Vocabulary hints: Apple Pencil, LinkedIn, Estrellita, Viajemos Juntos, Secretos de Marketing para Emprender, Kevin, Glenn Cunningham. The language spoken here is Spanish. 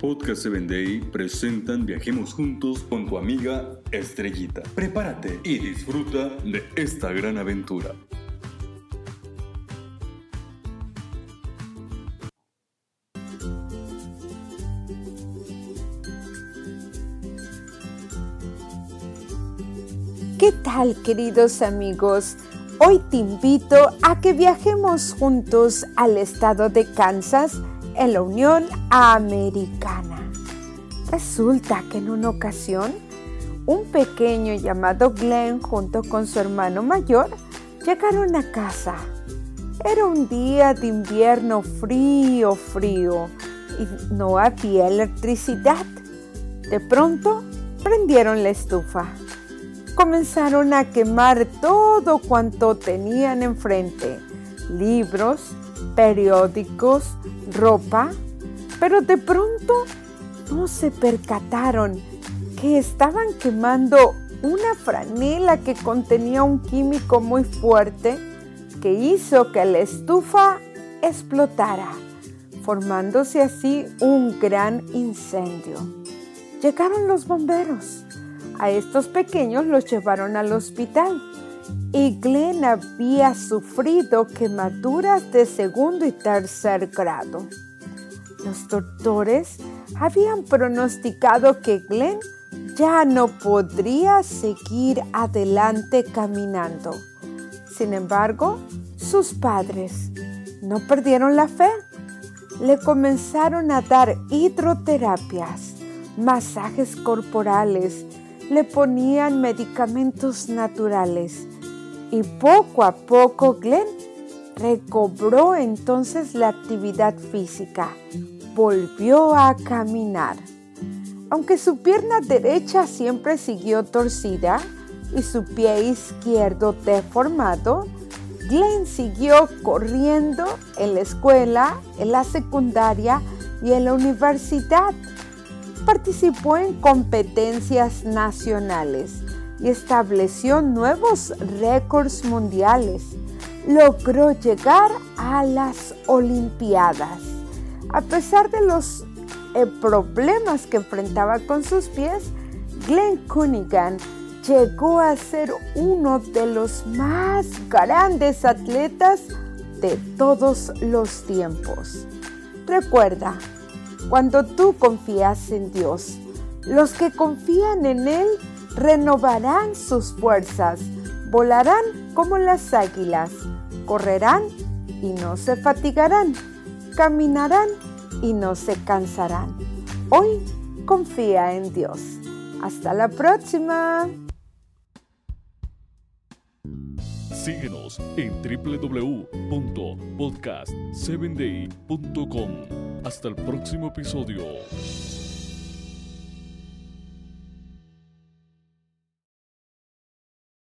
Podcast 7 Day presentan Viajemos Juntos con tu amiga Estrellita. Prepárate y disfruta de esta gran aventura. ¿Qué tal, queridos amigos? Hoy te invito a que viajemos juntos al estado de Kansas, en la Unión Americana. Resulta que en una ocasión, un pequeño llamado Glenn junto con su hermano mayor llegaron a casa. Era un día de invierno frío y no había electricidad. De pronto, prendieron la estufa. Comenzaron a quemar todo cuanto tenían enfrente, libros, periódicos, ropa, pero de pronto no se percataron que estaban quemando una franela que contenía un químico muy fuerte que hizo que la estufa explotara, formándose así un gran incendio. Llegaron los bomberos. A estos pequeños los llevaron al hospital y Glenn había sufrido quemaduras de segundo y tercer grado. Los doctores habían pronosticado que Glenn ya no podría seguir adelante caminando. Sin embargo, sus padres no perdieron la fe. Le comenzaron a dar hidroterapias, masajes corporales, le ponían medicamentos naturales y poco a poco Glenn recobró entonces la actividad física. Volvió a caminar. Aunque su pierna derecha siempre siguió torcida y su pie izquierdo deformado, Glenn siguió corriendo en la escuela, en la secundaria y en la universidad. Participó en competencias nacionales y estableció nuevos récords mundiales. Logró llegar a las Olimpiadas. A pesar de los problemas que enfrentaba con sus pies, Glenn Cunningham llegó a ser uno de los más grandes atletas de todos los tiempos. Recuerda, cuando tú confías en Dios, los que confían en Él renovarán sus fuerzas, volarán como las águilas, correrán y no se fatigarán, caminarán y no se cansarán. Hoy confía en Dios. ¡Hasta la próxima! Síguenos en www.podcast7day.com. Hasta el próximo episodio.